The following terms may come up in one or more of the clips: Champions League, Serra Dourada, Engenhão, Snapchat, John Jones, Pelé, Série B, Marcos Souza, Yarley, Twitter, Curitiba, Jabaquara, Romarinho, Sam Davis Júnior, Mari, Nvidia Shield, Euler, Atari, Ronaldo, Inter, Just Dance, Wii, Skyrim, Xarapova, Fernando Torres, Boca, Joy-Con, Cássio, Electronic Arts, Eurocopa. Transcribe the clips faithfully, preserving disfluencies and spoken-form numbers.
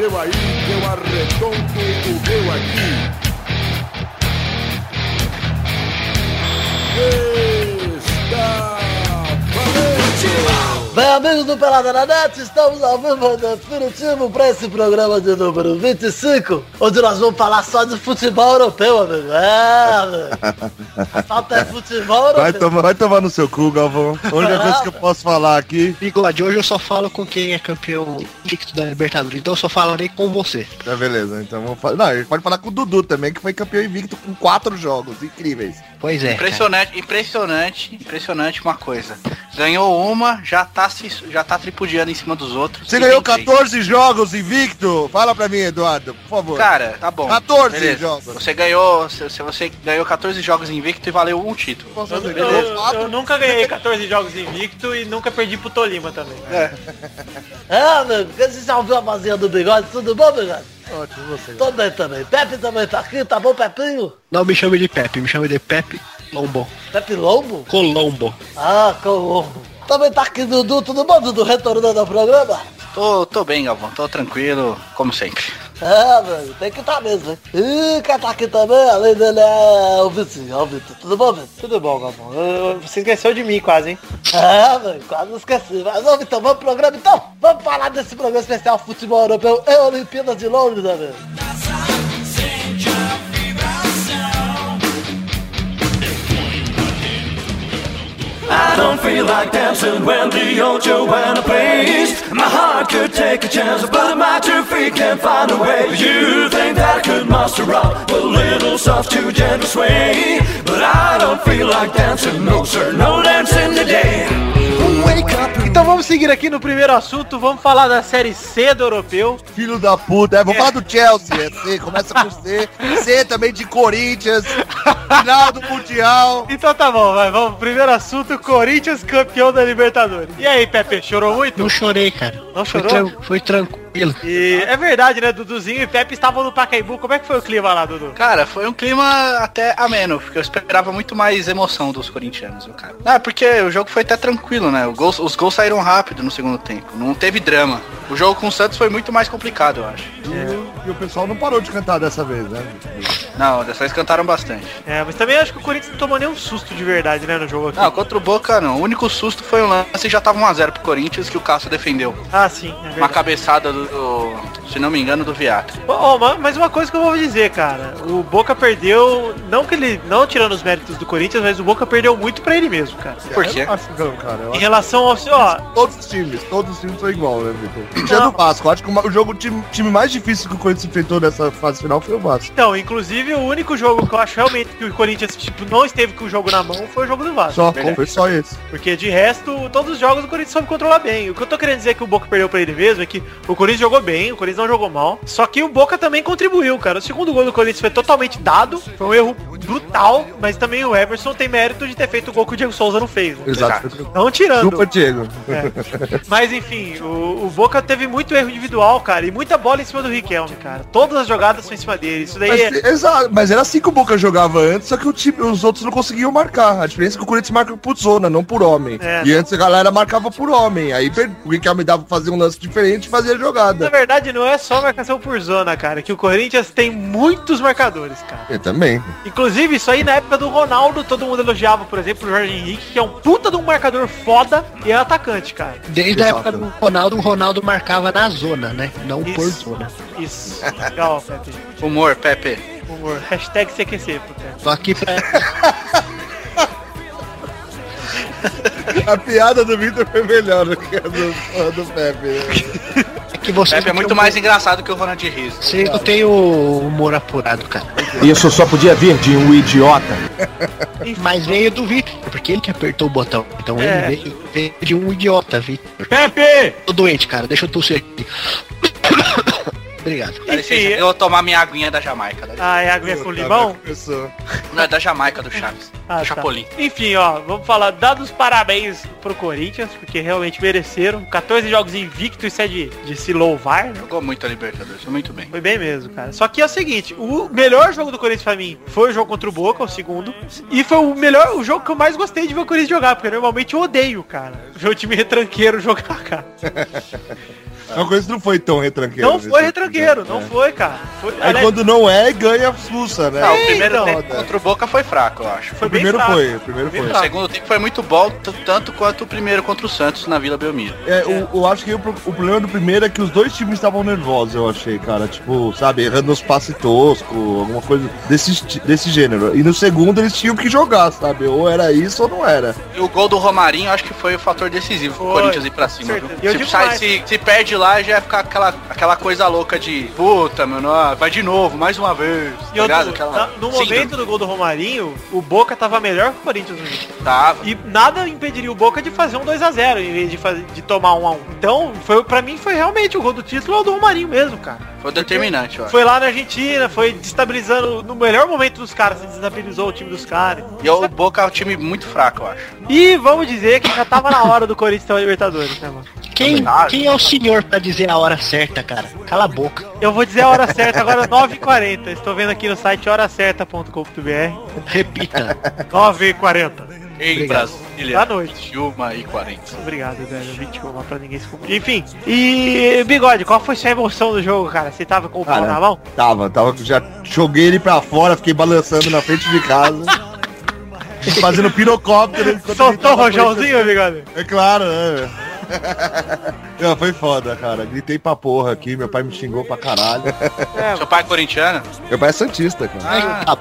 seu aí, que eu arredonto o meu aqui. Está valente! Bem, amigos do Pelada na Net, estamos ao vivo do Curitiba para esse programa de número vinte e cinco, onde nós vamos falar só de futebol europeu, amigo. É, amigo. A falta é futebol europeu. Vai tomar, vai tomar no seu cu, Galvão. A única coisa é que eu posso falar aqui... Bigode, de hoje eu só falo com quem é campeão invicto da Libertadores, então eu só falarei com você. Tá, beleza. Então vamos falar... Não, a gente pode falar com o Dudu também, que foi campeão invicto com quatro jogos incríveis. Pois é. Impressionante, cara. impressionante, impressionante uma coisa. Ganhou uma, já tá Se, já tá tripudiando em cima dos outros. Você ganhou quatorze jogos invicto? Fala pra mim, Eduardo, por favor. Cara, tá bom. quatorze beleza. Jogos. Você ganhou, se você ganhou quatorze jogos invicto e valeu um título. Eu, eu, eu nunca ganhei quatorze jogos invicto e nunca perdi pro Tolima também. É, é meu, você já ouviu a vozinha do Bigode? Tudo bom, Bigode? Ótimo, você. Tô bem também. Pepe também tá aqui, tá bom, Pepinho? Não me chame de Pepe, me chame de Pepe Lombo. Pepe Lombo? Colombo. Ah, Colombo. Também tá aqui, Dudu. Tudo bom, Dudu? Retornando ao programa? Tô, tô bem, Galvão. Tô tranquilo, como sempre. É, velho. Tem que tá mesmo, hein? E quem tá aqui também, além dele, é o Vitinho. É o Vitor. Tudo bom, Vitor? Tudo bom, Galvão. Eu, você esqueceu de mim quase, hein? É, velho. Quase esqueci. Mas, ô, Vitor, vamos pro programa, então? Vamos falar desse programa especial Futebol Europeu e Olimpíadas de Londres, velho. I don't feel like dancing when the old Joanna plays. My heart could take a chance, but my two feet can't find a way. You think that I could muster up a little soft to gentle sway, but I don't feel like dancing, no sir, no dancing today. Wake up. Então vamos seguir aqui no primeiro assunto, vamos falar da Série C do Europeu. Filho da puta, é, vamos é. falar do Chelsea, é C, começa com C, C também de Corinthians, final do Mundial. Então tá bom, vai, vamos, primeiro assunto, Corinthians campeão da Libertadores. E aí, Pepe, chorou muito? Não chorei, cara. Não chorou? Foi, tran- foi tranquilo. E é verdade, né, Duduzinho e Pepe estavam no Pacaembu, como é que foi o clima lá, Dudu? Cara, foi um clima até ameno, porque eu esperava muito mais emoção dos corintianos, o cara. Ah, porque o jogo foi até tranquilo, né, o gol, os gols saíram rápido no segundo tempo, não teve drama. O jogo com o Santos foi muito mais complicado, eu acho. E, e o pessoal não parou de cantar dessa vez, né? Não, dessa vez cantaram bastante. É, mas também acho que o Corinthians não tomou nenhum susto de verdade, né, no jogo aqui. Não, contra o Boca não. O único susto foi um lance e já tava um a zero pro Corinthians, que o Cássio defendeu. Ah, sim, é verdade. Uma cabeçada do, do, se não me engano, do Viato. Oh, oh, mas uma coisa que eu vou dizer, cara. O Boca perdeu, não que ele, não tirando os méritos do Corinthians, mas o Boca perdeu muito pra ele mesmo, cara. Por quê? Eu acho, cara, eu em relação ao... Ó, todos os times, todos os times são igual, né, Vitor? Tinha do Vasco. Acho que o jogo, o time, time mais difícil que o Corinthians enfrentou nessa fase final foi o Vasco. Então, inclusive, o único jogo que eu acho realmente que o Corinthians, tipo, não esteve com o jogo na mão foi o jogo do Vasco. Só, verdade? Foi só esse. Porque, de resto, todos os jogos o Corinthians soube controlar bem. O que eu tô querendo dizer que o Boca perdeu pra ele mesmo é que o Corinthians jogou bem, o Corinthians não jogou mal. Só que o Boca também contribuiu, cara. O segundo gol do Corinthians foi totalmente dado. Foi um erro brutal, mas também o Everson tem mérito de ter feito o gol que o Diego Souza não fez. Né? Exato. Não tirando. Chupa, Diego. É. Mas enfim, o, o Boca teve muito erro individual, cara, e muita bola em cima do Riquelme, cara. Todas as jogadas são em cima dele. Isso daí mas, é... Exato, mas era assim que o Boca jogava antes, só que o time, os outros não conseguiam marcar. A diferença é que o Corinthians marca por zona, não por homem. É, e antes a galera marcava por homem. Aí o Riquelme dava pra fazer um lance diferente e fazia a jogada. Na verdade, não é só marcação por zona, cara, que o Corinthians tem muitos marcadores, cara. Eu também. Inclusive, isso aí na época do Ronaldo, todo mundo elogiava, por exemplo, o Jorge Henrique, que é um puta de um marcador foda e é atacante, cara. Desde a época do Ronaldo, o Ronaldo marcava na zona, né? Não isso, por zona. Isso. Legal, Pepe. Humor, Pepe. Humor. Hashtag C Q C, Pepe. Tô aqui pra... A piada do Vitor foi melhor do que a do, do Pepe. É que você Pepe é muito mais humor. Engraçado que o Ronaldinho Riso. Você não tem o humor apurado, cara. Isso só podia vir de um idiota. Mas veio do Vitor, porque ele que apertou o botão. Então é. ele veio, veio de um idiota, Vitor. Pepe! Tô doente, cara. Deixa eu tossir aqui. Obrigado. Dá licença, eu vou tomar minha aguinha da Jamaica. Da ah, é aguinha com limão? Não, é da Jamaica, do Chaves. Ah, do Chapolin. Tá. Enfim, ó, vamos falar, dando os parabéns pro Corinthians, porque realmente mereceram. quatorze jogos invictos, isso é de, de se louvar, né? Jogou muito a Libertadores, foi muito bem. Foi bem mesmo, cara. Só que é o seguinte, o melhor jogo do Corinthians pra mim foi o jogo contra o Boca, o segundo. E foi o melhor, o jogo que eu mais gostei de ver o Corinthians jogar, porque normalmente eu odeio, cara, ver o time retranqueiro jogar, cara. Uma coisa que não foi tão retranqueiro. Não foi retranqueiro, não foi, cara. Foi, aí aliás, quando não é, ganha sussa, né? Não, o primeiro não, tempo contra o Boca foi fraco, eu acho. Foi o primeiro bem foi, o primeiro foi. O segundo tempo foi muito bom, tanto quanto o primeiro contra o Santos na Vila Belmiro. É, eu, eu acho que o, o problema do primeiro é que os dois times estavam nervosos, eu achei, cara. Tipo, sabe, errando os passes toscos, alguma coisa desse, desse gênero. E no segundo eles tinham que jogar, sabe? Ou era isso ou não era. E o gol do Romarinho, acho que foi o fator decisivo pro Corinthians ir pra cima. Tipo, sai, se, se perde lá, já ia ficar aquela, aquela coisa louca de puta, meu nome, vai de novo, mais uma vez. E tá outro, aquela... na, no Sim, momento não. do gol do Romarinho, o Boca tava melhor que o Corinthians. Tava. E nada impediria o Boca de fazer um dois a zero em vez de, fazer, de tomar um a um. Então, foi, pra mim, foi realmente o gol do título ou do Romarinho mesmo, cara. Foi determinante, eu acho. Foi lá na Argentina, foi destabilizando, no melhor momento dos caras, se desestabilizou o time dos caras. E o Boca é um time muito fraco, eu acho. E vamos dizer que já tava na hora do Corinthians ter uma Libertadores, né, mano? Quem, quem é o senhor pra dizer a hora certa, cara? Cala a boca. Eu vou dizer a hora certa agora, nove e quarenta. Estou vendo aqui no site hora certa ponto com ponto b r. Repita. nove e quarenta. Em Brasília, da noite. vinte e uma e quarenta. Obrigado, velho. vinte e uma pra ninguém se cumprir. Enfim, e Bigode, qual foi sua emoção do jogo, cara? Você tava com o pau na mão? Tava, tava. Já joguei ele pra fora, fiquei balançando na frente de casa. Fazendo pirocóptero. Soltou o rojãozinho, Bigode? É claro, né? Não, foi foda, cara. Gritei pra porra aqui, meu pai me xingou pra caralho. É, seu pai é corintiano? Meu pai é santista, cara. Ah,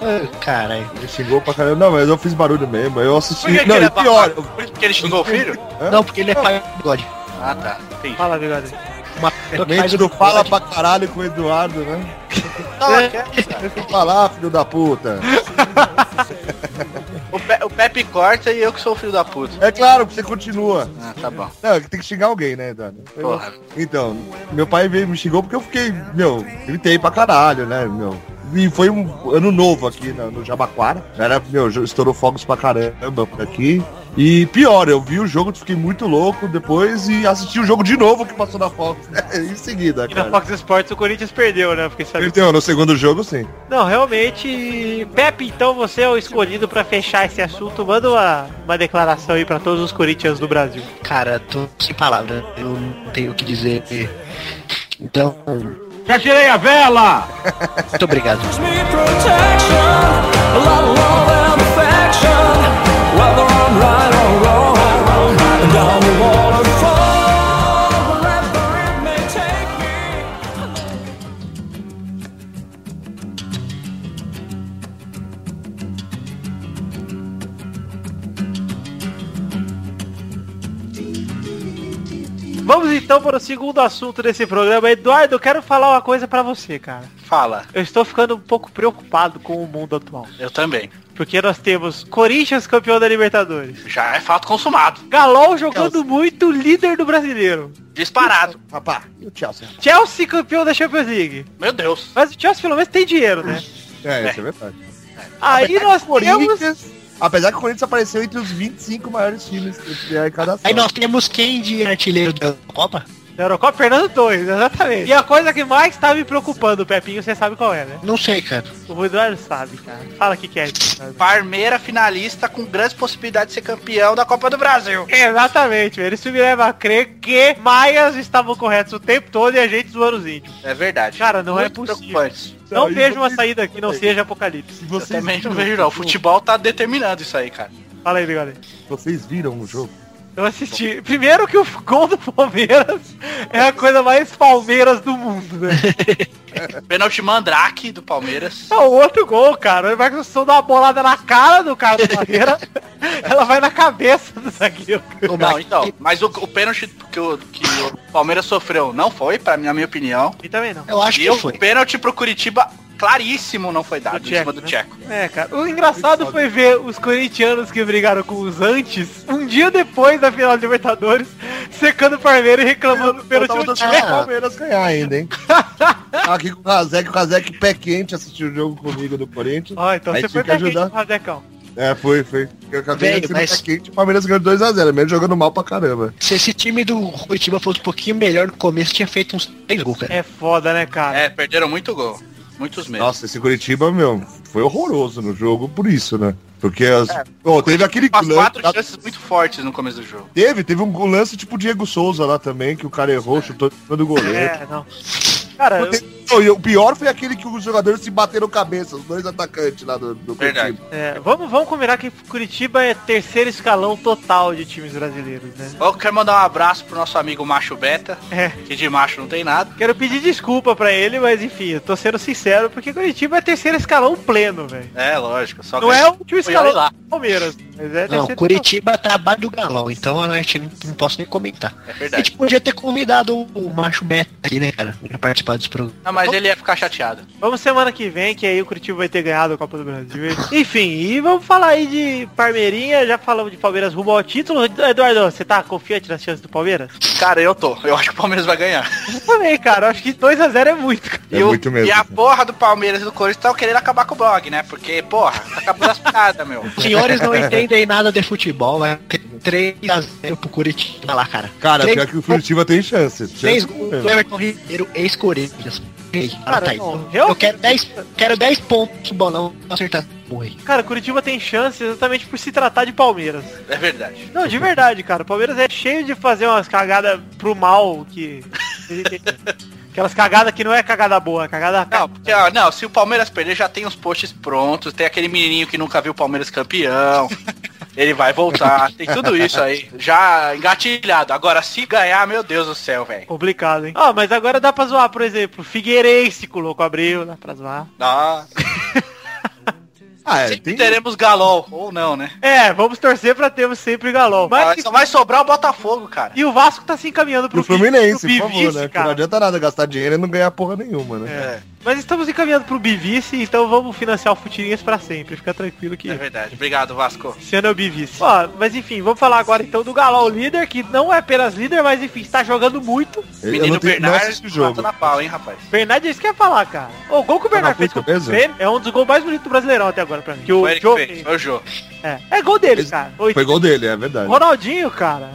ah caralho. Ele xingou pra caralho. Não, mas eu fiz barulho mesmo. Eu assisti. Por que não, ele é pior. Eu... Porque ele xingou o filho? Hã? Não, porque ele é pai do Bigode. Ah, tá. Entendi. Fala, Bigode. Uma... Mente não fala pra caralho com o Eduardo, né? Deixa eu falar, filho da puta. O, Pe- o Pepe corta e eu que sou o filho da puta. É claro, você continua. Ah, tá bom. Não, tem que xingar alguém, né, Eduardo? Porra. Então, meu pai veio me xingou porque eu fiquei, meu, gritei pra caralho, né, meu. E foi um ano novo aqui no, no Jabaquara. Era, meu, estourou fogos pra caramba por aqui. E pior, eu vi o jogo, fiquei muito louco depois e assisti o jogo de novo que passou na Fox em seguida, cara. E na Fox Sports o Corinthians perdeu, né? Porque sabe... Perdeu, no segundo jogo sim. Não, realmente... Pepe, então você é o escolhido pra fechar esse assunto. Manda uma, uma declaração aí pra todos os Corinthians do Brasil. Cara, tô sem palavra. Eu não tenho o que dizer. Então... Já tirei a vela! Muito obrigado. Vamos então para o segundo assunto desse programa. Eduardo, eu quero falar uma coisa pra você, cara. Fala. Eu estou ficando um pouco preocupado com o mundo atual. Eu também. Porque nós temos Corinthians campeão da Libertadores. Já é fato consumado. Galol jogando Chelsea. Muito, líder do brasileiro. Disparado. Rapaz, e o Chelsea? Chelsea campeão da Champions League. Meu Deus. Mas o Chelsea pelo menos tem dinheiro, né? É, isso é, é verdade. É. Aí nós Corinthians... temos... Apesar que o Corinthians apareceu entre os vinte e cinco maiores times de cada. Aí nós temos quem de artilheiro da Copa? Da Eurocopa, Fernando Torres, exatamente. E a coisa que mais tá me preocupando, Pepinho, você sabe qual é, né? Não sei, cara. O Eduardo sabe, cara. Fala o que que é. Palmeiras finalista com grandes possibilidades de ser campeão da Copa do Brasil. Exatamente, velho. Isso me leva a crer que maias estavam corretos o tempo todo e a gente zoando os índios. É verdade. Cara, não muito é possível. Não vejo uma saída que não seja apocalipse. Vocês eu também não vejo, não. O futebol tá determinando isso aí, cara. Fala aí, Bigode. Vocês viram o jogo? Eu assisti. Primeiro que o gol do Palmeiras é a coisa mais Palmeiras do mundo, né? Pênalti Mandrake do Palmeiras. É o outro gol, cara. O Marcos Souza dá uma bolada na cara do cara do Palmeiras. Ela vai na cabeça do zagueiro. Não, então. Mas o, o pênalti que o, que o Palmeiras sofreu não foi, pra, na minha opinião. E também não. Eu acho e que o foi. O pênalti pro Curitiba... Claríssimo não foi dado, do em Checo, cima do né? Tcheco. É, cara. O engraçado foi ver os corintianos que brigaram com os antes, um dia depois da final de Libertadores, secando o Palmeiras e reclamando pelo time do Tcheco. O Palmeiras ganhar ainda, hein? Aqui com o Kazek, o Kazek pé quente assistiu o jogo comigo do Corinthians. Ó, oh, então aí você foi pé quente com o Kazekão. É, foi, foi. Eu acabei de mas... quente, o Palmeiras ganhou dois a zero, mesmo jogando mal pra caramba. Se esse time do Curitiba fosse um pouquinho melhor no começo, tinha feito uns três gols, cara. É foda, né, cara? É, perderam muito gol. Muitos meses. Nossa, esse Curitiba, meu, foi horroroso no jogo por isso, né? Porque as... é, oh, teve aquele lance... quatro tá... chances muito fortes no começo do jogo. Teve, teve um lance tipo Diego Souza lá também, que o cara errou, é. chutou do goleiro. É, não. Cara, eu... não, e o pior foi aquele que os jogadores se bateram cabeça, os dois atacantes lá do, do Curitiba. É, vamos, vamos combinar que Curitiba é terceiro escalão total de times brasileiros, né? Eu quero mandar um abraço pro nosso amigo Macho Beta, é. que de macho não tem nada. Quero pedir desculpa pra ele, mas enfim, eu tô sendo sincero, porque Curitiba é terceiro escalão pleno, velho. É, lógico. Só não que é o que o escalão lá. Palmeiras. Mas é não, Curitiba total. Tá abaixo do galão, então a gente não, não posso nem comentar. É verdade. A gente podia ter convidado o Macho Beta aqui, né, cara? Pra participar. Ah, mas ele ia ficar chateado. Vamos semana que vem, que aí o Curitiba vai ter ganhado a Copa do Brasil. Enfim, e vamos falar aí de Palmeirinha. Já falamos de Palmeiras rumo ao título. Eduardo, você tá confiante nas chances do Palmeiras? Cara, eu tô. Eu acho que o Palmeiras vai ganhar. Eu também, cara. Eu acho que dois a zero é muito. É eu, muito mesmo. E a porra do Palmeiras e do Corinthians estão querendo acabar com o blog, né? Porque, porra, acabou as piadas, meu. Os senhores não entendem nada de futebol, né? três a zero pro Curitiba lá, cara. Cara, três... pior que o Curitiba tem chances. três gols do Everton Ribeiro, ex-Corinthians. Cara, não, eu quero dez, quero dez pontos, bolão, acertar. Cara, Curitiba tem chance exatamente por se tratar de Palmeiras. É verdade. Não, de verdade, cara. O Palmeiras é cheio de fazer umas cagadas pro mal que... Aquelas cagadas que não é cagada boa, cagada... Não, porque, não, se o Palmeiras perder, já tem os posts prontos, tem aquele menininho que nunca viu o Palmeiras campeão, ele vai voltar, tem tudo isso aí, já engatilhado. Agora, se ganhar, meu Deus do céu, velho. Complicado, hein? Ó, oh, mas agora dá pra zoar, por exemplo, Figueirense colocou com o Abreu, dá pra zoar. Ah... Ah, é, sempre tem... teremos Galol, ou não, né? É, vamos torcer pra termos sempre Galol. Mas ah, que... só vai sobrar o Botafogo, cara. E o Vasco tá se encaminhando pro... E o Fluminense, pro por favor, né? Cara. Não adianta nada gastar dinheiro e não ganhar porra nenhuma, né? É. Mas estamos encaminhando pro Bivice, então vamos financiar o Futirinhas pra sempre. Fica tranquilo que... É verdade. Obrigado, Vasco. Esse ano é o Bivice. Ó, mas enfim, vamos falar agora então do Galol líder, que não é apenas líder, mas enfim, está jogando muito. Eu Menino tenho... Bernardo mata na pau, hein, rapaz? Bernardo, é isso que eu ia falar, cara. O gol que o Bernardo fez com o Grêmio é um dos gols mais bonitos do Brasileirão até agora. Pra mim. Que o Eric Jô fez, foi o Jô. É, é gol dele, cara. Oito. Foi gol dele, é verdade. Ronaldinho, cara,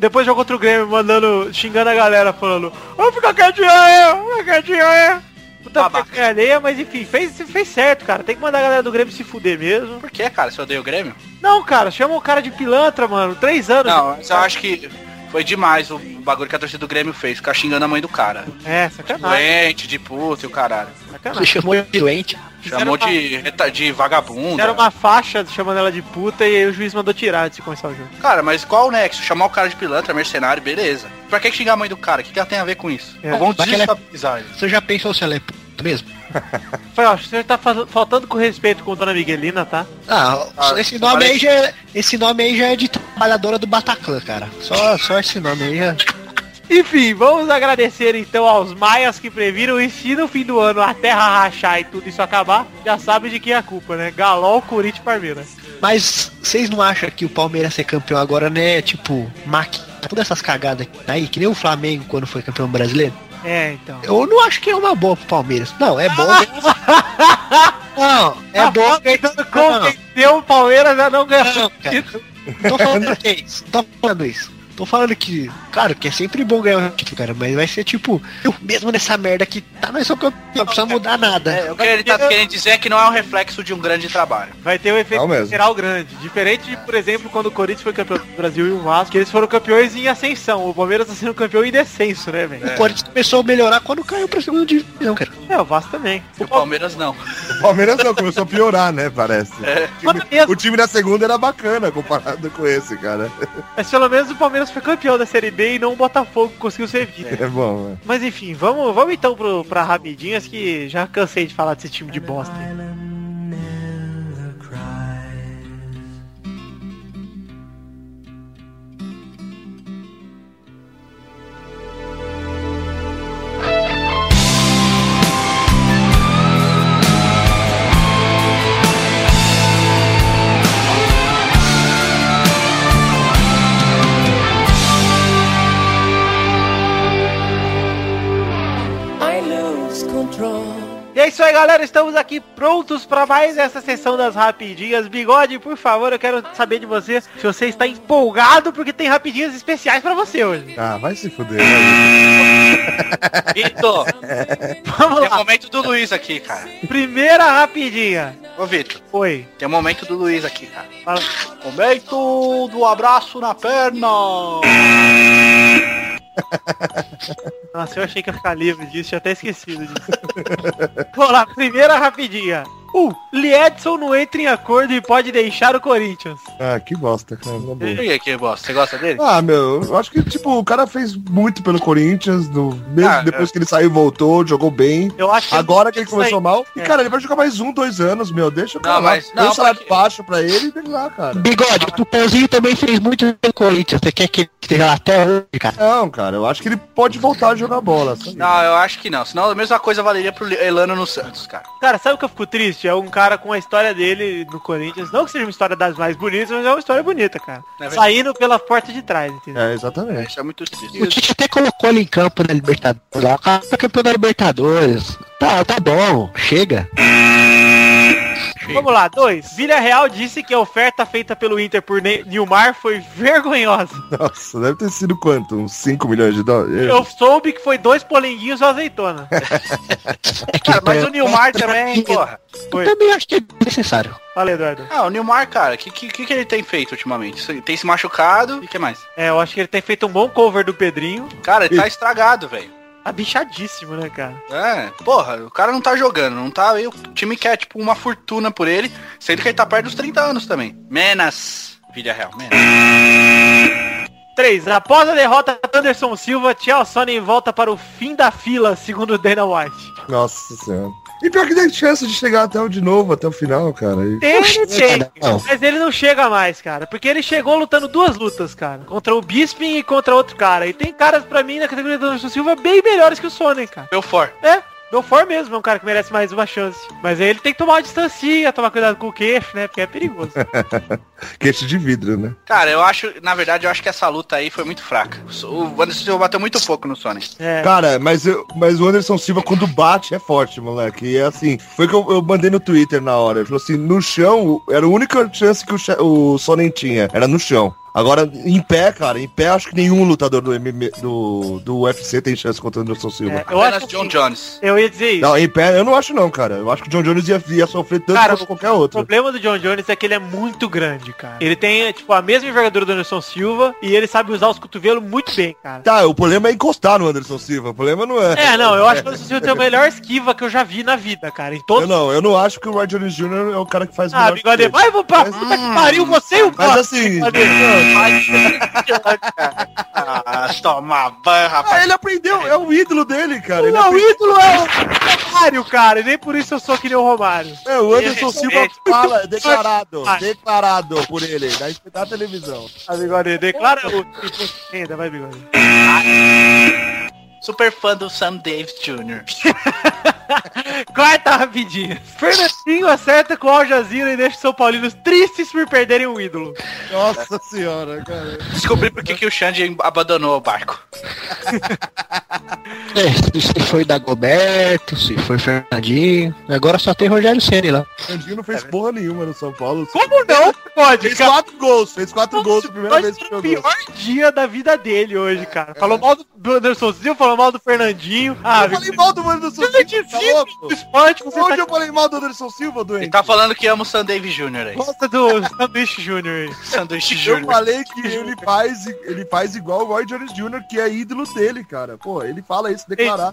depois jogou contra o Grêmio, mandando, xingando a galera, falando, vamos ficar quietinho aí, vamos ficar quietinho aí. Puta que alheia, mas enfim, fez, fez certo, cara. Tem que mandar a galera do Grêmio se fuder mesmo. Por que, cara? Você odeia o Grêmio? Não, cara, chama o cara de pilantra, mano. Três anos. Não, eu acho que... Foi demais o bagulho que a torcida do Grêmio fez, ficar xingando a mãe do cara. É, sacanagem. Doente, de puta e o caralho. Sacanagem. Você chamou de doente. Chamou de, de vagabundo. Era uma faixa chamando ela de puta e aí o juiz mandou tirar antes de começar o jogo. Cara, mas qual o nexo? Chamar o cara de pilantra, mercenário, beleza. Pra que xingar a mãe do cara? O que, que ela tem a ver com isso? É. Vamos desestabilizar ele. Você já pensou se ela é puta mesmo? Foi, ó, o senhor tá faltando com respeito com Dona Miguelina, tá? Ah, esse nome aí já é, esse nome aí já é de trabalhadora do Bataclan, cara. Só, só esse nome aí já... Enfim, vamos agradecer então aos maias que previram, e se no fim do ano a terra rachar e tudo isso acabar, já sabe de quem é a culpa, né? Galol, Corinthians e Palmeiras. Mas vocês não acham que o Palmeiras ser campeão agora, né? Tipo, maqui... todas essas cagadas aí, que nem o Flamengo quando foi campeão brasileiro? É, então. Eu não acho que é uma boa pro Palmeiras. Não, é bom. Não, é a bom. Convenceu o Palmeiras a não ganhar. Não, cara. Tô falando que é isso. Tô falando isso. Tô falando que, claro, que é sempre bom ganhar um título, cara, mas vai ser tipo, eu mesmo nessa merda que tá, nós somos campeões, não precisa mudar nada. É, o que ele tá querendo dizer é que não é um reflexo de um grande trabalho. Vai ter um efeito geral grande, diferente de, por exemplo, quando o Corinthians foi campeão do Brasil e o Vasco, que eles foram campeões em ascensão, o Palmeiras tá sendo campeão em descenso, né, velho? É. O Corinthians começou a melhorar quando caiu pra segunda divisão, cara. É, o Vasco também. O, o Palmeiras não. O Palmeiras não, começou a piorar, né, parece. É. O time, o time da segunda era bacana comparado com esse, cara. Mas pelo menos o Palmeiras foi campeão da Série B e não o Botafogo conseguiu ser vice. É bom, né? Mas enfim, vamos, vamos então pro, pra rapidinhas, que já cansei de falar desse time de bosta. E é isso aí, galera, estamos aqui prontos para mais essa sessão das rapidinhas. Bigode, por favor, eu quero saber de você se você está empolgado, porque tem rapidinhas especiais para você hoje. Ah, vai se fuder. Vitor, Vamos tem lá. Tem um momento do Luiz aqui, cara. Primeira rapidinha. Ô, Vitor. Oi. Tem um momento do Luiz aqui, cara. Fala. Momento do abraço na perna. Nossa, eu achei que ia ficar livre disso, tinha até esquecido disso. Vamos lá, primeira rapidinha. Uh, Liedson não entra em acordo e pode deixar o Corinthians. Ah, que bosta, cara. Por que que bosta? Você gosta dele? Ah, meu, eu acho que, tipo, o cara fez muito pelo Corinthians, do... mesmo ah, depois eu... que ele saiu e voltou, jogou bem. Eu acho que agora que ele começou mal. É. E, cara, ele vai jogar mais um, dois anos, meu, deixa o cara não, lá. Mas... Deu um salário porque... baixo pra ele e tem lá, cara. Bigode, o Tupãozinho também fez muito pelo Corinthians. Você quer que ele esteja lá até hoje, cara? Não, cara, eu acho que ele pode voltar a jogar bola. Sabe? Não, eu acho que não. Senão a mesma coisa valeria pro Elano no Santos, cara. Cara, sabe o que eu fico triste? É um cara com a história dele no Corinthians. Não que seja uma história das mais bonitas, mas é uma história bonita, cara. É saindo pela porta de trás, entendeu? É, exatamente. Isso é muito triste. O Tite até colocou ele em campo na Libertadores. Lá, o cara foi campeão da Libertadores. Tá, tá bom. Chega. Chega. Vamos lá, dois. Villarreal disse que a oferta feita pelo Inter por ne- Neymar foi vergonhosa. Nossa, deve ter sido quanto? Uns cinco milhões de dólares? Eu soube que foi dois polenguinhos e uma azeitona. Cara, mas o Neymar também, porra. Foi. Eu também acho que é necessário. Fala, Eduardo. Ah, o Neymar, cara, o que, que, que ele tem feito ultimamente? Ele tem se machucado e o que mais? É, eu acho que ele tem feito um bom cover do Pedrinho. Cara, ele tá e... estragado, velho. Tá bichadíssimo, né, cara? É, porra, o cara não tá jogando, não tá... O time quer, tipo, uma fortuna por ele, sendo que ele tá perto dos trinta anos também. Menas, vida real, menas. três. Após a derrota de Anderson Silva, Chelsea Sonnen volta para o fim da fila, segundo Dana White. Nossa Senhora. E pior que tem chance de chegar até o de novo, até o final, cara. E... Tem, tem. Mas ele não chega mais, cara. Porque ele chegou lutando duas lutas, cara. Contra o Bisping e contra outro cara. E tem caras, pra mim, na categoria do Anderson Silva, bem melhores que o Sonnen, cara. Belfort. É. Belfort mesmo é um cara que merece mais uma chance. Mas aí ele tem que tomar uma distancinha, tomar cuidado com o queixo, né? Porque é perigoso. Queixo de vidro, né? Cara, eu acho, na verdade, eu acho que essa luta aí foi muito fraca. O Anderson Silva bateu muito pouco no Sonnen. É. Cara, mas, eu, mas o Anderson Silva, quando bate, é forte, moleque. E é assim, foi que eu, eu mandei no Twitter na hora. Ele falou assim, no chão, era a única chance que o, o Sonnen tinha. Era no chão. Agora, em pé, cara, em pé, acho que nenhum lutador do, M M A, do, do U F C tem chance contra o Anderson Silva. É, eu acho que John Jones. Eu ia dizer isso. Não, em pé, eu não acho não, cara. Eu acho que o John Jones ia, ia sofrer tanto cara, quanto qualquer outro. O problema do John Jones é que ele é muito grande, cara. Ele tem, tipo, a mesma envergadura do Anderson Silva e ele sabe usar os cotovelos muito bem, cara. Tá, o problema é encostar no Anderson Silva. O problema não é... É, não, eu acho que o Anderson Silva tem a melhor esquiva que eu já vi na vida, cara. Em todos... Eu não, eu não acho que o Roy Jones Júnior é o cara que faz o melhor... Ah, bigode, vai, vou pra puta que pariu, você e o... Mas assim... Ah, toma banho, rapaz. Ah, ele aprendeu, é o ídolo dele, cara. Não, ele não, o ídolo é o Romário, cara. E nem por isso eu sou que nem o Romário. É, o Anderson Silva fala, declarado, declarado por ele, da televisão. A Bigode, declara o... Ainda vai, Bigode. Super fã do Sam Davis Júnior Quarta rapidinha. Fernandinho acerta com o Al Jazeera e deixa os São Paulinos tristes por perderem o ídolo. Nossa Senhora, cara. Descobri por que o Xande abandonou o barco. É, se foi Dagoberto, se foi Fernandinho. Agora só tem Rogério Ceni lá. O Fernandinho não fez porra nenhuma no São Paulo. Como não? Pode. Fez cara. quatro gols. Fez quatro Nossa, gols a primeira vez que jogou. Foi o pior dia da vida dele hoje, cara. É. Falou mal do Anderson Silva, falou mal do Fernandinho. Ah, eu falei mal do Anderson Silva. Tá esporte, você Onde tá... eu falei mal do Anderson Silva, doente? Ele tá falando que ama o Sam Davis Júnior aí. Gosta do Sanduíche Júnior aí. Sanduíche Júnior. Eu falei que ele faz, ele faz igual o Roy Jones Júnior, que é ídolo dele, cara. Pô, ele fala isso, declarar.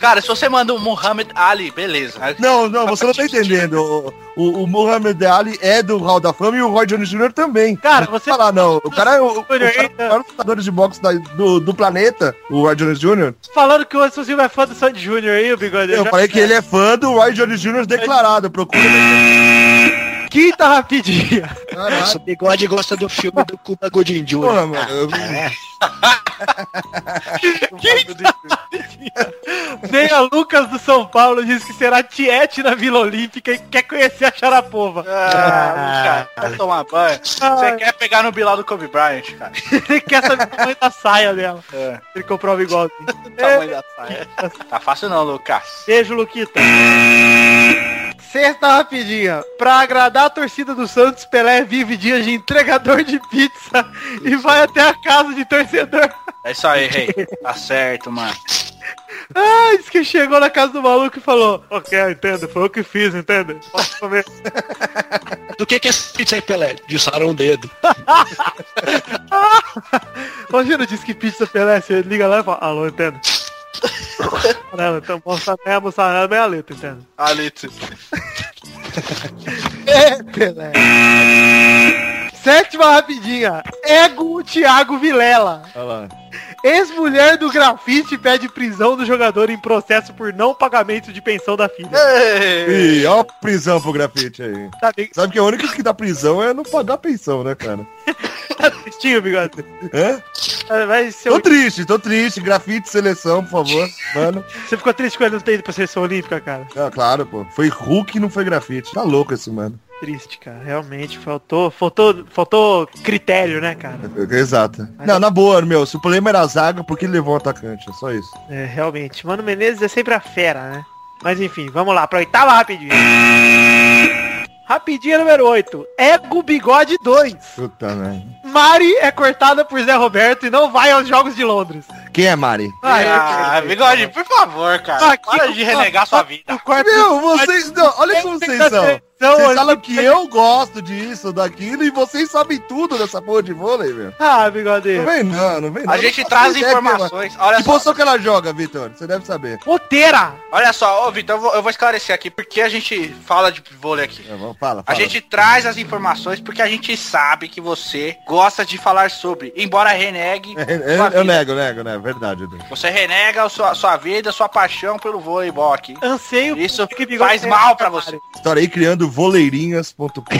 Cara, se você manda o Muhammad Ali, beleza. Não, não, você não tá entendendo. O, o Muhammad Ali é do Hall da Fama e o Roy Jones Júnior também. Cara, você... Falar, não. O cara é o, o cara é um dos maiores lutadores de boxe da, do, do planeta, o Roy Jones Júnior Falando que o Anderson Silva é fã do Sandy Júnior aí, o Bigode. Eu falei que ele é fã do Roy Jones Júnior declarado. Procura... Quinta rapidinha. Nossa, o Bigode gosta do filme do Cuba Gooding Júnior Porra, mano. Eu... Quinta rapidinha. Neia Lucas do São Paulo diz que será tiete na Vila Olímpica e quer conhecer a Xarapova. Ah, ah, cara, quer tomar banho? Ah. Você quer pegar no Bilal do Kobe Bryant, cara? Ele quer saber o tamanho da saia dela. É. Ele comprova igual. O tamanho é. da saia. Tá fácil não, Lucas. Beijo, Luquita. Sexta rapidinha. Pra agradar a torcida do Santos, Pelé vive dias de entregador de pizza e vai até a casa de torcedor. É isso aí, rei. Tá certo, mano. Ah, disse que chegou na casa do maluco e falou: ok, entendo, foi eu que fiz, entende? Posso comer. Do que que é essa pizza aí, Pelé? Dissaram o dedo. Imagina, disse que pizza, Pelé, você liga lá e fala: alô, entendo. Então, moçarela, moçarela, é a letra, entende? A letra. É, Pelé. Sétima rapidinha. Ego Thiago Vilela. Olha lá. Ex-mulher do grafite pede prisão do jogador em processo por não pagamento de pensão da filha. Ei, ó, prisão pro grafite aí. Tá bem... Sabe que a única que dá prisão é não pagar pensão, né, cara? Tá tristinho, bigode? Hã? Vai ser tô o... triste, tô triste. Grafite, seleção, por favor, mano. Você ficou triste quando não ter ido pra seleção olímpica, cara? Ah, claro, pô. Foi Hulk e não foi grafite. Tá louco esse, mano. Triste, cara. Realmente faltou, faltou, faltou critério, né, cara? Exato. Mas... Não, na boa, meu. Se o problema era a zaga, por que ele levou o atacante? É só isso. É, realmente. Mano Menezes é sempre a fera, né? Mas enfim, vamos lá. Pra oitava rapidinho. Rapidinha número oito. Ego Bigode dois. Puta merda. Mari é cortada por Zé Roberto e não vai aos Jogos de Londres. Quem é Mari? Ah, ah é, Bigode, por favor, cara. Aqui, para de relegar sua vida. Meu, vocês... Não, olha como vocês são. Então, vocês falam que eu gosto disso, daquilo, e vocês sabem tudo dessa porra de vôlei, meu. Ah, Bigodeiro. Não vem não, não vem não. A gente traz informações. Olha que só. Posição que ela joga, Vitor? Você deve saber. Ponteira! Olha só, ô Vitor, eu vou, eu vou esclarecer aqui, porque a gente fala de vôlei aqui. Eu vou, fala, fala. A gente traz as informações porque a gente sabe que você gosta de falar sobre, embora renegue... É, eu, eu nego, nego, né? Verdade, Deus. Você renega a sua, sua vida, a sua paixão pelo vôleibol aqui. Anseio. Isso que faz mal pra você. Estarei aí criando voleirinhas ponto com.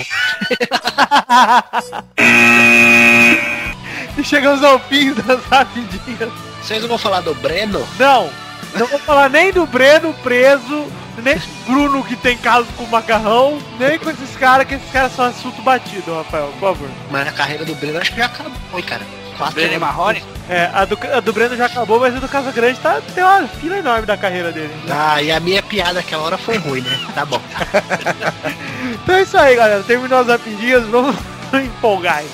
E chegamos ao fim das rapidinhas. Vocês não vão falar do Breno? Não, não vou falar nem do Breno preso, nem do Bruno que tem caso com o Macarrão, nem com esses caras, que esses caras são assunto batido, Rafael, por favor. Mas a carreira do Breno acho que já acabou, cara. Quatro Breno e Marrone? É, a do, a do Breno já acabou, mas a do Casagrande tá, tem uma fila enorme da carreira dele. Né? Ah, e a minha piada aquela hora foi ruim, né? Tá bom. Então é isso aí, galera. Terminou as rapidinhas, vamos empolgar aí.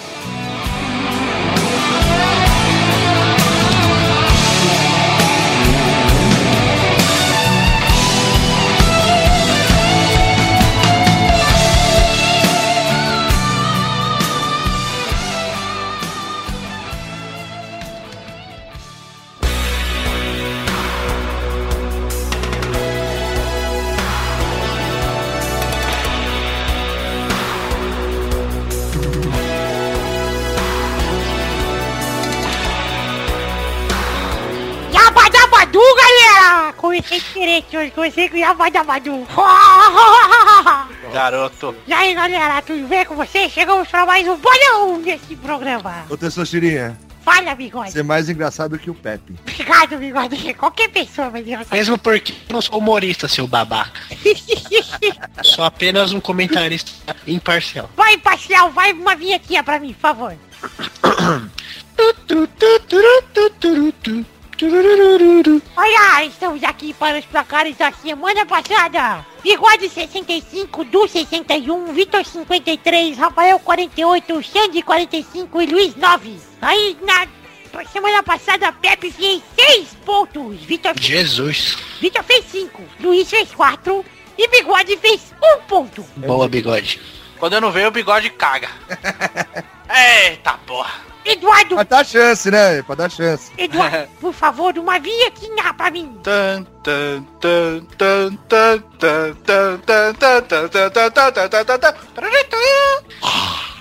Consigo Yabadabadu. Garoto. E aí, galera, tudo bem com vocês? Chegamos para mais um bolão desse programa. Ô, Tessoxirinha. Fala, Bigode. Você é mais engraçado que o Pepe. Obrigado, Bigode. Qualquer pessoa, mas eu... Mesmo porque eu não sou humorista, seu babaca. Sou apenas um comentarista imparcial. Vai, imparcial, vai uma vinhetinha pra mim, por favor. Olá, estamos aqui para os placares da semana passada. Bigode sessenta e cinco, Du sessenta e um, Vitor cinquenta e três, Rafael quarenta e oito, Xande quarenta e cinco e Luiz nove. Aí na semana passada Pepe fez seis pontos, Vitor... Jesus. Vitor fez cinco, Luiz fez quatro e Bigode fez um ponto. Boa, Bigode. Quando eu não vejo, o Bigode caga. Eita porra. Eduardo! Pra dar chance, né? Pra dar chance. Eduardo, por favor, uma vinhetinha pra mim.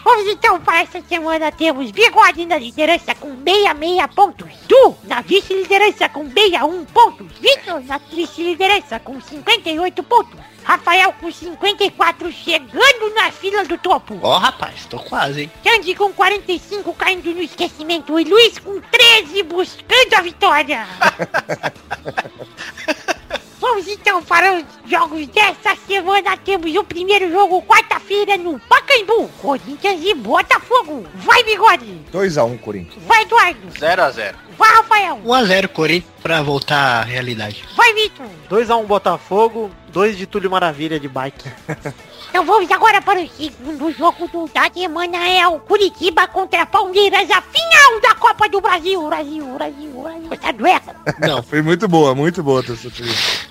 Vamos então para essa semana. Temos Bigode na liderança com sessenta e seis pontos, Du na vice-liderança com sessenta e um pontos, Vitor na vice-liderança com cinquenta e oito pontos, Rafael com cinquenta e quatro, chegando na fila do topo. Ó, oh, rapaz, tô quase, hein? Xande com quarenta e cinco, caindo no esquecimento, e Luiz com treze, buscando a vitória. Vamos então para os jogos dessa semana. Temos o primeiro jogo quarta-feira no Pacaembu. Corinthians e Botafogo. Vai, Bigode. dois a um, Corinthians. Vai, Eduardo. zero a zero. Vai, Rafael. um a zero, Corinthians, pra voltar à realidade. Vai, Vitor. dois a um, Botafogo. dois de Túlio Maravilha de bike. Então vamos agora para o segundo jogo da semana. É o Curitiba contra Palmeiras, a final da Copa Copa do Brasil, Brasil, Brasil, Brasil. Tá doendo? Não, foi muito boa, muito boa, Tessa.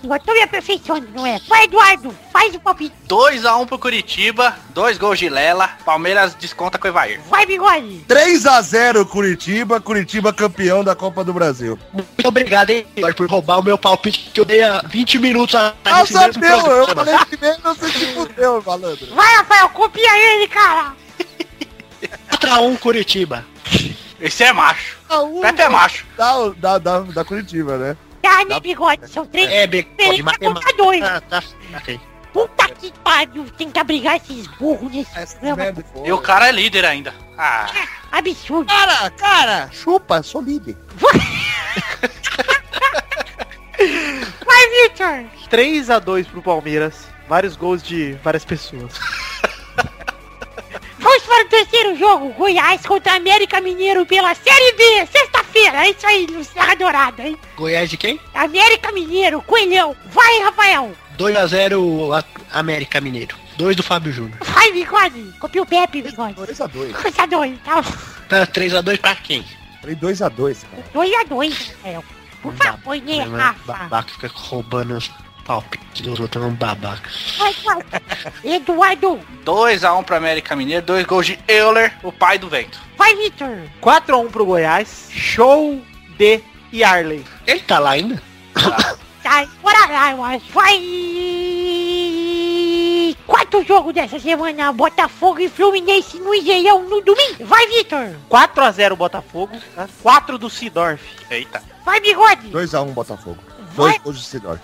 Eu tô me aperfeiçoando, não é? Vai, Eduardo, faz o palpite. dois a um pro Curitiba, dois gols de Lela, Palmeiras desconta com o Evair. Vai, Bigode. três a zero Curitiba, Curitiba campeão da Copa do Brasil. Muito obrigado, hein, Eduardo, por roubar o meu palpite que eu dei há vinte minutos atrás. Eu sabia, eu falei primeiro, você se fudeu, malandro. Vai, Rafael, copia ele, cara. quatro a um Curitiba. Esse é macho. Pepe é macho. Da, da, da Curitiba, né? Carne da... Bigode, são três. É, Bigode, mas conta dois. Ah, tá, ok. Puta que pariu, tentar brigar esses burros nesse é, programa. E o cara é líder ainda. Ah. É, absurdo. Cara, cara, chupa, sou líder. Vai, Victor. três a dois pro Palmeiras. Vários gols de várias pessoas. Vamos para o terceiro jogo, Goiás contra América Mineiro pela Série B, sexta-feira, é isso aí, no Serra Dourada, hein? Goiás de quem? América Mineiro, Coelhão, vai, Rafael! dois a zero América Mineiro, dois do Fábio Júnior. Vai, Bigode, copia o Pepe, Bigode. dois a dois. dois a dois, tá? Tá, três a dois pra quem? Falei dois a dois, cara. dois a dois, Rafael. Por favor, né, Rafa? Babaca fica roubando... palpite dos outros, um babaca. Eduardo. dois a um pra América Mineiro, dois gols de Euler, o pai do vento. Vai, Victor. quatro a um pro Goiás, show de Yarley. Ele tá lá ainda? Tá. Tá, bora lá, eu acho. Vai! Quarto jogo dessa semana, Botafogo e Fluminense no Engenhão no domingo. Vai, Victor. quatro a zero Botafogo, tá? quatro do Sidorf. Eita. Vai, Bigode. dois a um Botafogo, dois gols de Sidorf.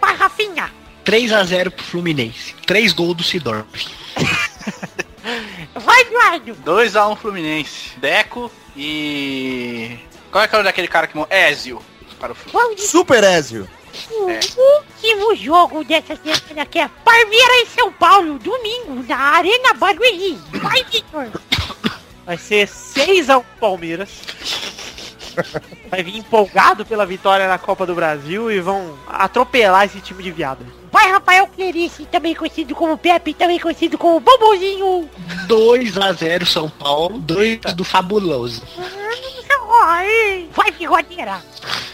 Vai, Rafinha. três a zero pro Fluminense. três gols do Sidor. Vai, Eduardo. dois a um Fluminense. Deco e... qual é que é o daquele cara que... Ézio. Para o Fluminense. Super Ézio. O é. último jogo dessa semana que é Palmeiras e São Paulo. Domingo, na Arena Barueri. Vai, Victor. Vai ser seis a um Palmeiras. Vai vir empolgado pela vitória na Copa do Brasil e vão atropelar esse time de viado. Vai, Rafael Clerici, também conhecido como Pepe, também conhecido como Bobozinho. dois a zero São Paulo, dois do Fabuloso. Vai, Bigodeira.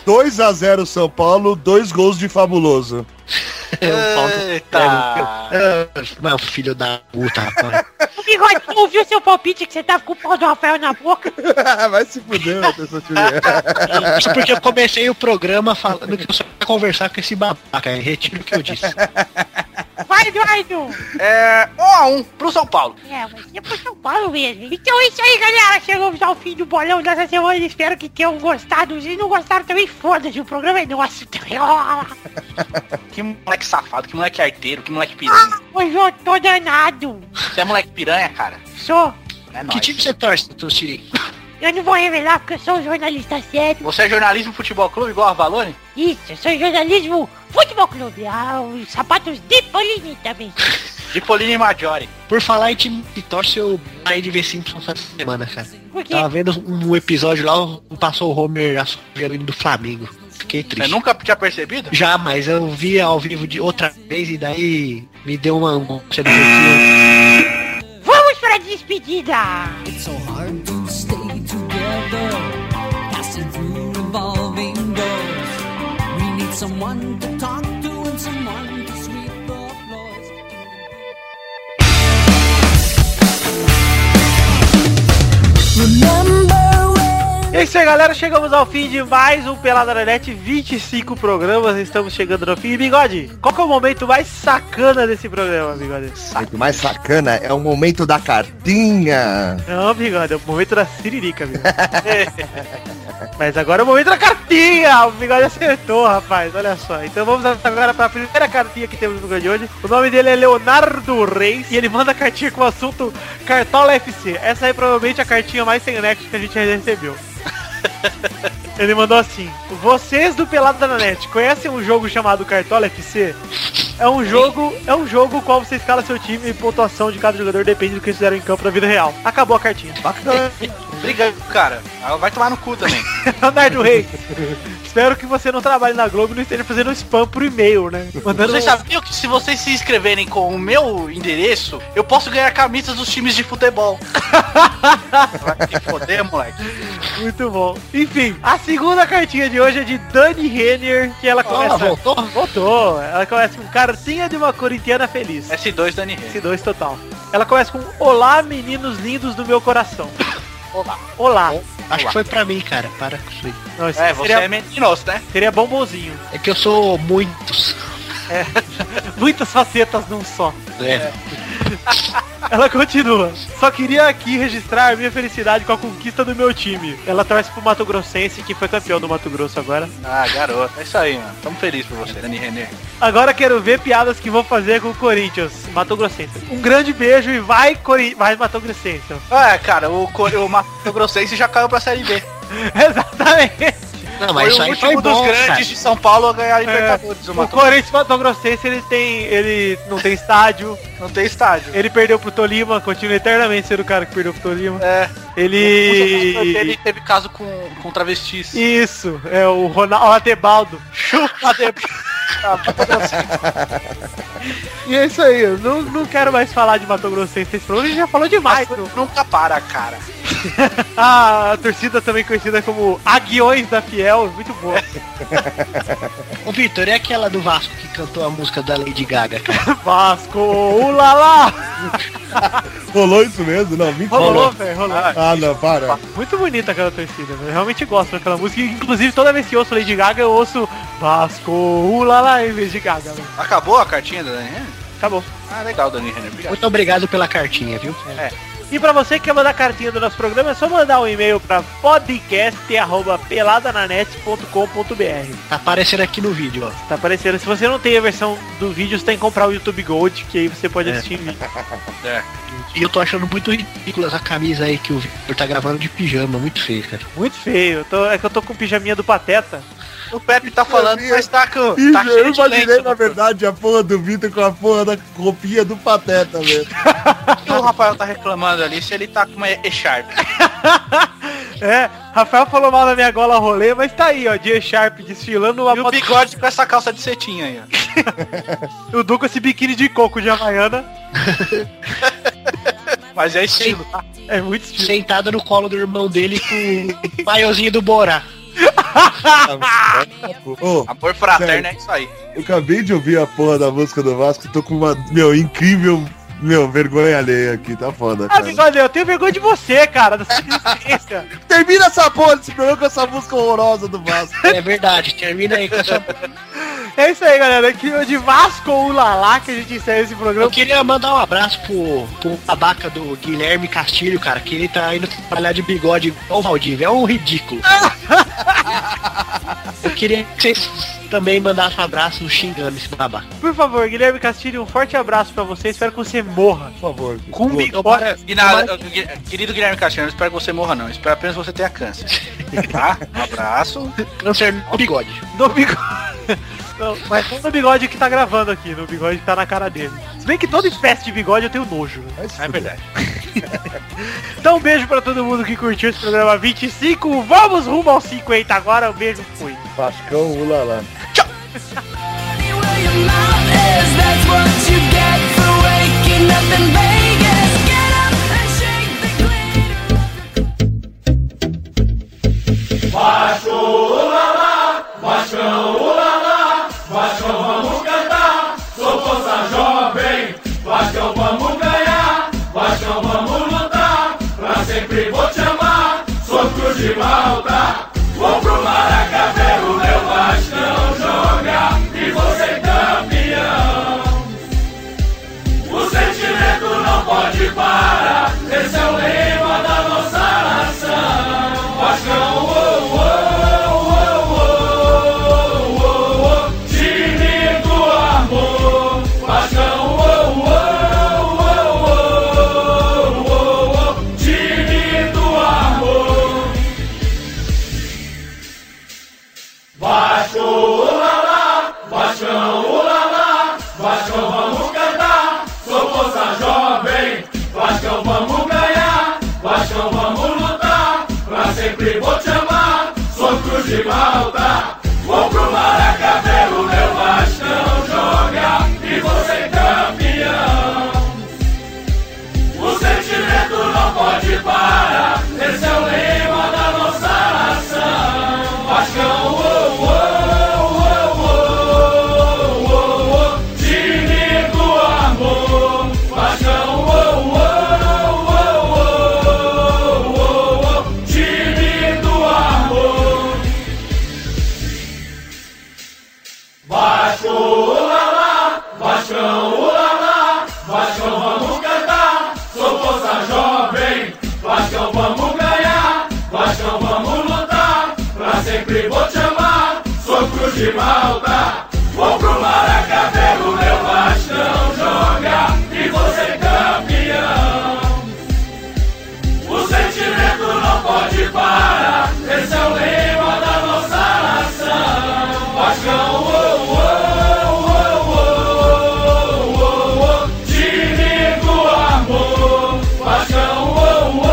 dois a zero São Paulo, dois gols de Fabuloso. Eita. Mas filho da puta, rapaz. O Bigode ouviu seu palpite que você tava com o pau do Rafael na boca. Vai se fuder, pessoa. Isso porque eu comecei o programa falando que eu só ia conversar com esse babaca. Retiro o que eu disse. Vai, Eduardo. É, um a um pro São Paulo. É, mas é pro São Paulo mesmo. Então é isso aí, galera. Chegamos ao fim do bolão dessa semana. Espero que tenham gostado. Se não gostaram também, foda-se. O programa é nosso. Que moleque safado, que moleque arteiro, que moleque piranha. Ah, pois eu tô danado. Você é moleque piranha, cara? Sou. É nóis. Que time você torce, Tossiri? Eu não vou revelar porque eu sou um jornalista sério. Você é jornalismo futebol clube igual a Valone? Isso, eu sou jornalismo futebol clube. Ah, os sapatos de Polini também. De Polini Maggiore. Por falar em time que torce, eu parei de ver Simpsons essa semana, cara. Por quê? Tava vendo um episódio lá, passou o Homer assumindo do Flamengo. Fiquei triste. Você nunca tinha percebido? Já, mas eu vi ao vivo de outra vez e daí me deu uma angústia. Vamos pra despedida! It's so hard to stay together, passing through revolving doors. We need someone to talk to and someone to sweep the floors. Remember. É isso aí, galera, chegamos ao fim de mais um Pelada na Net, vinte e cinco programas, estamos chegando no fim. E, Bigode, qual que é o momento mais sacana desse programa, Bigode? O momento mais sacana é o momento da cartinha. Não, Bigode, é o momento da siririca, Bigode. Mas agora é o momento da cartinha, o Bigode acertou, rapaz, olha só. Então vamos agora para a primeira cartinha que temos no programa de hoje. O nome dele é Leonardo Reis e ele manda a cartinha com o assunto Cartola F C. Essa aí é provavelmente a cartinha mais sem nexo que a gente já recebeu. Ele mandou assim: vocês do Pelada na Net conhecem um jogo chamado Cartola F C? É um jogo, é um jogo qual você escala seu time e pontuação de cada jogador depende do que eles fizeram em campo na vida real. Acabou a cartinha. Bacana. Obrigado, cara. Ela vai tomar no cu também. Leonardo Reis, espero que você não trabalhe na Globo e não esteja fazendo spam por e-mail, né? Mandando... Vocês sabiam que se vocês se inscreverem com o meu endereço, eu posso ganhar camisas dos times de futebol. Vai se foder, moleque. Muito bom. Enfim, a segunda cartinha de hoje é de Dani Renner, que ela começa... Ah, voltou? Voltou. Ela começa com cartinha de uma corintiana feliz. S dois Dani Renner. S dois total. Ela começa com olá, meninos lindos do meu coração. Olá. Olá. Olá. Acho Olá. que foi pra mim, cara. Para com isso aí. Não, isso é, você seria... é meninoso, né? Seria bombonzinho. É que eu sou muitos. É. Muitas facetas num só. É. é. Ela continua. Só queria aqui registrar a minha felicidade com a conquista do meu time. Ela torce pro Mato Grossense, que foi campeão do Mato Grosso agora. Ah, garoto. É isso aí, mano. Tamo feliz por você, Dani Renner. Agora quero ver piadas que vou fazer com o Corinthians. Mato Grossense. Um grande beijo e vai, Cori... vai Mato Grossense. É, cara, o, Cor... o Mato Grossense já caiu pra Série B. Exatamente. Não, mas foi o último foi bom, dos grandes cara. de São Paulo a ganhar a Libertadores. É, o Corinthians Mato Grossense, ele tem, ele não tem estádio. Não tem estádio. Ele perdeu pro Tolima, continua eternamente sendo o cara que perdeu pro Tolima. É. Ele... Ele, ele teve caso com, com travestis. Isso, é o Ronaldo, o Adebaldo. Chupa, Adebaldo. E é isso aí, eu não, não quero mais falar de Mato Grossense, vocês falaram, a gente já falou demais. Mas nunca para, cara. A torcida também conhecida como Aguiões da Fiel, muito boa. Ô Vitor, é aquela do Vasco que cantou a música da Lady Gaga, cara? Vasco, ulala! Rolou isso mesmo? Não, mentira. Rolou, velho, rolou. Ah, não, para. Muito bonita aquela torcida, eu realmente gosto daquela música, inclusive toda vez que eu ouço Lady Gaga, eu ouço Vasco, ulala. Lá em vez de Gaga. Acabou a cartinha da Dani Renner? Acabou. Ah, legal, Dani Renner. Obrigado. Muito obrigado pela cartinha, viu? É. E pra você que quer mandar cartinha do nosso programa, é só mandar um e-mail pra podcast arroba pelada na net ponto com ponto b r. Tá aparecendo aqui no vídeo, ó. Tá aparecendo. Se você não tem a versão do vídeo, você tem que comprar o YouTube Gold, que aí você pode é. assistir em vídeo. É. E eu tô achando muito ridícula essa camisa aí que o Victor tá gravando de pijama. Muito feio, cara. Muito feio. Eu tô... É que eu tô com pijaminha do Pateta. O Pepe tá falando, mas tá com... Tá eu imaginei, na verdade, a porra do Vitor com a porra da roupinha do Pateta, velho. O Rafael tá reclamando ali se ele tá com uma E-Sharp. É, Rafael falou mal da minha gola rolê, mas tá aí, ó, de E-Sharp desfilando uma... E moto... o bigode com essa calça de cetinha aí, ó. O Du com esse biquíni de coco de Havaiana. Mas é estilo, tá? É muito estilo. Sentado no colo do irmão dele com o maiozinho do Borá. Oh, amor fraterno, é isso aí. Eu acabei de ouvir a porra da música do Vasco, tô com uma, meu, incrível, meu, vergonha alheia aqui, tá foda, cara. Ah, bigode, eu tenho vergonha de você, cara, da sua existência. Termina essa porra desse programa com essa música horrorosa do Vasco. É verdade, termina aí com essa... É isso aí, galera, aqui é de Vasco ou Lalá que a gente encerra esse programa. Eu queria mandar um abraço pro, pro abaca do Guilherme Castilho, cara, que ele tá indo trabalhar de bigode igual o Valdívia, é um ridículo. Eu queria que vocês também mandassem um abraço xingando esse babaca. Por favor, Guilherme Castilho, um forte abraço pra você, espero que você morra. Por favor. Com bigode. E nada, querido Guilherme Castilho, não espero que você morra não, espero apenas que você tenha câncer. Tá? Um abraço. Câncer no bigode. No bigode. Não, mas todo bigode que tá gravando aqui, no bigode que tá na cara dele. Se bem que toda espécie de bigode eu tenho nojo. É, é verdade. Então um beijo pra todo mundo que curtiu esse programa vinte e cinco. Vamos rumo aos cinquenta agora. Um beijo, fui. Vascão, ulala. Tchau. Vasco, ulala. Vascão, ulala. Vascão, vamos cantar, sou força jovem. Vascão, vamos ganhar, Vascão, vamos lutar. Pra sempre vou te amar, sou Cruz de Malta. Vou pro Maraca ver o meu Vascão jogar e vou ser campeão. O sentimento não pode parar, esse é o lema da nossa nação. Vascão, oh, oh. De malta, vou pro Maracavé, o meu Vascão joga e vou ser campeão. O sentimento não pode parar, esse é o lema da nossa nação. Vascão, oh, oh, oh, oh, oh, oh, time do amor. Vascão, oh, oh.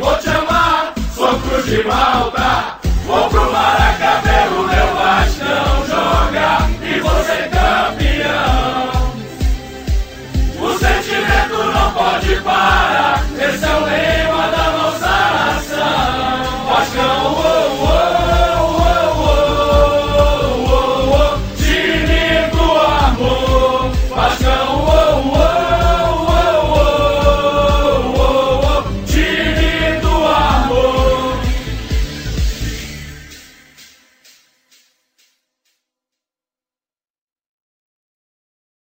Vou te amar, sou cruz de malta.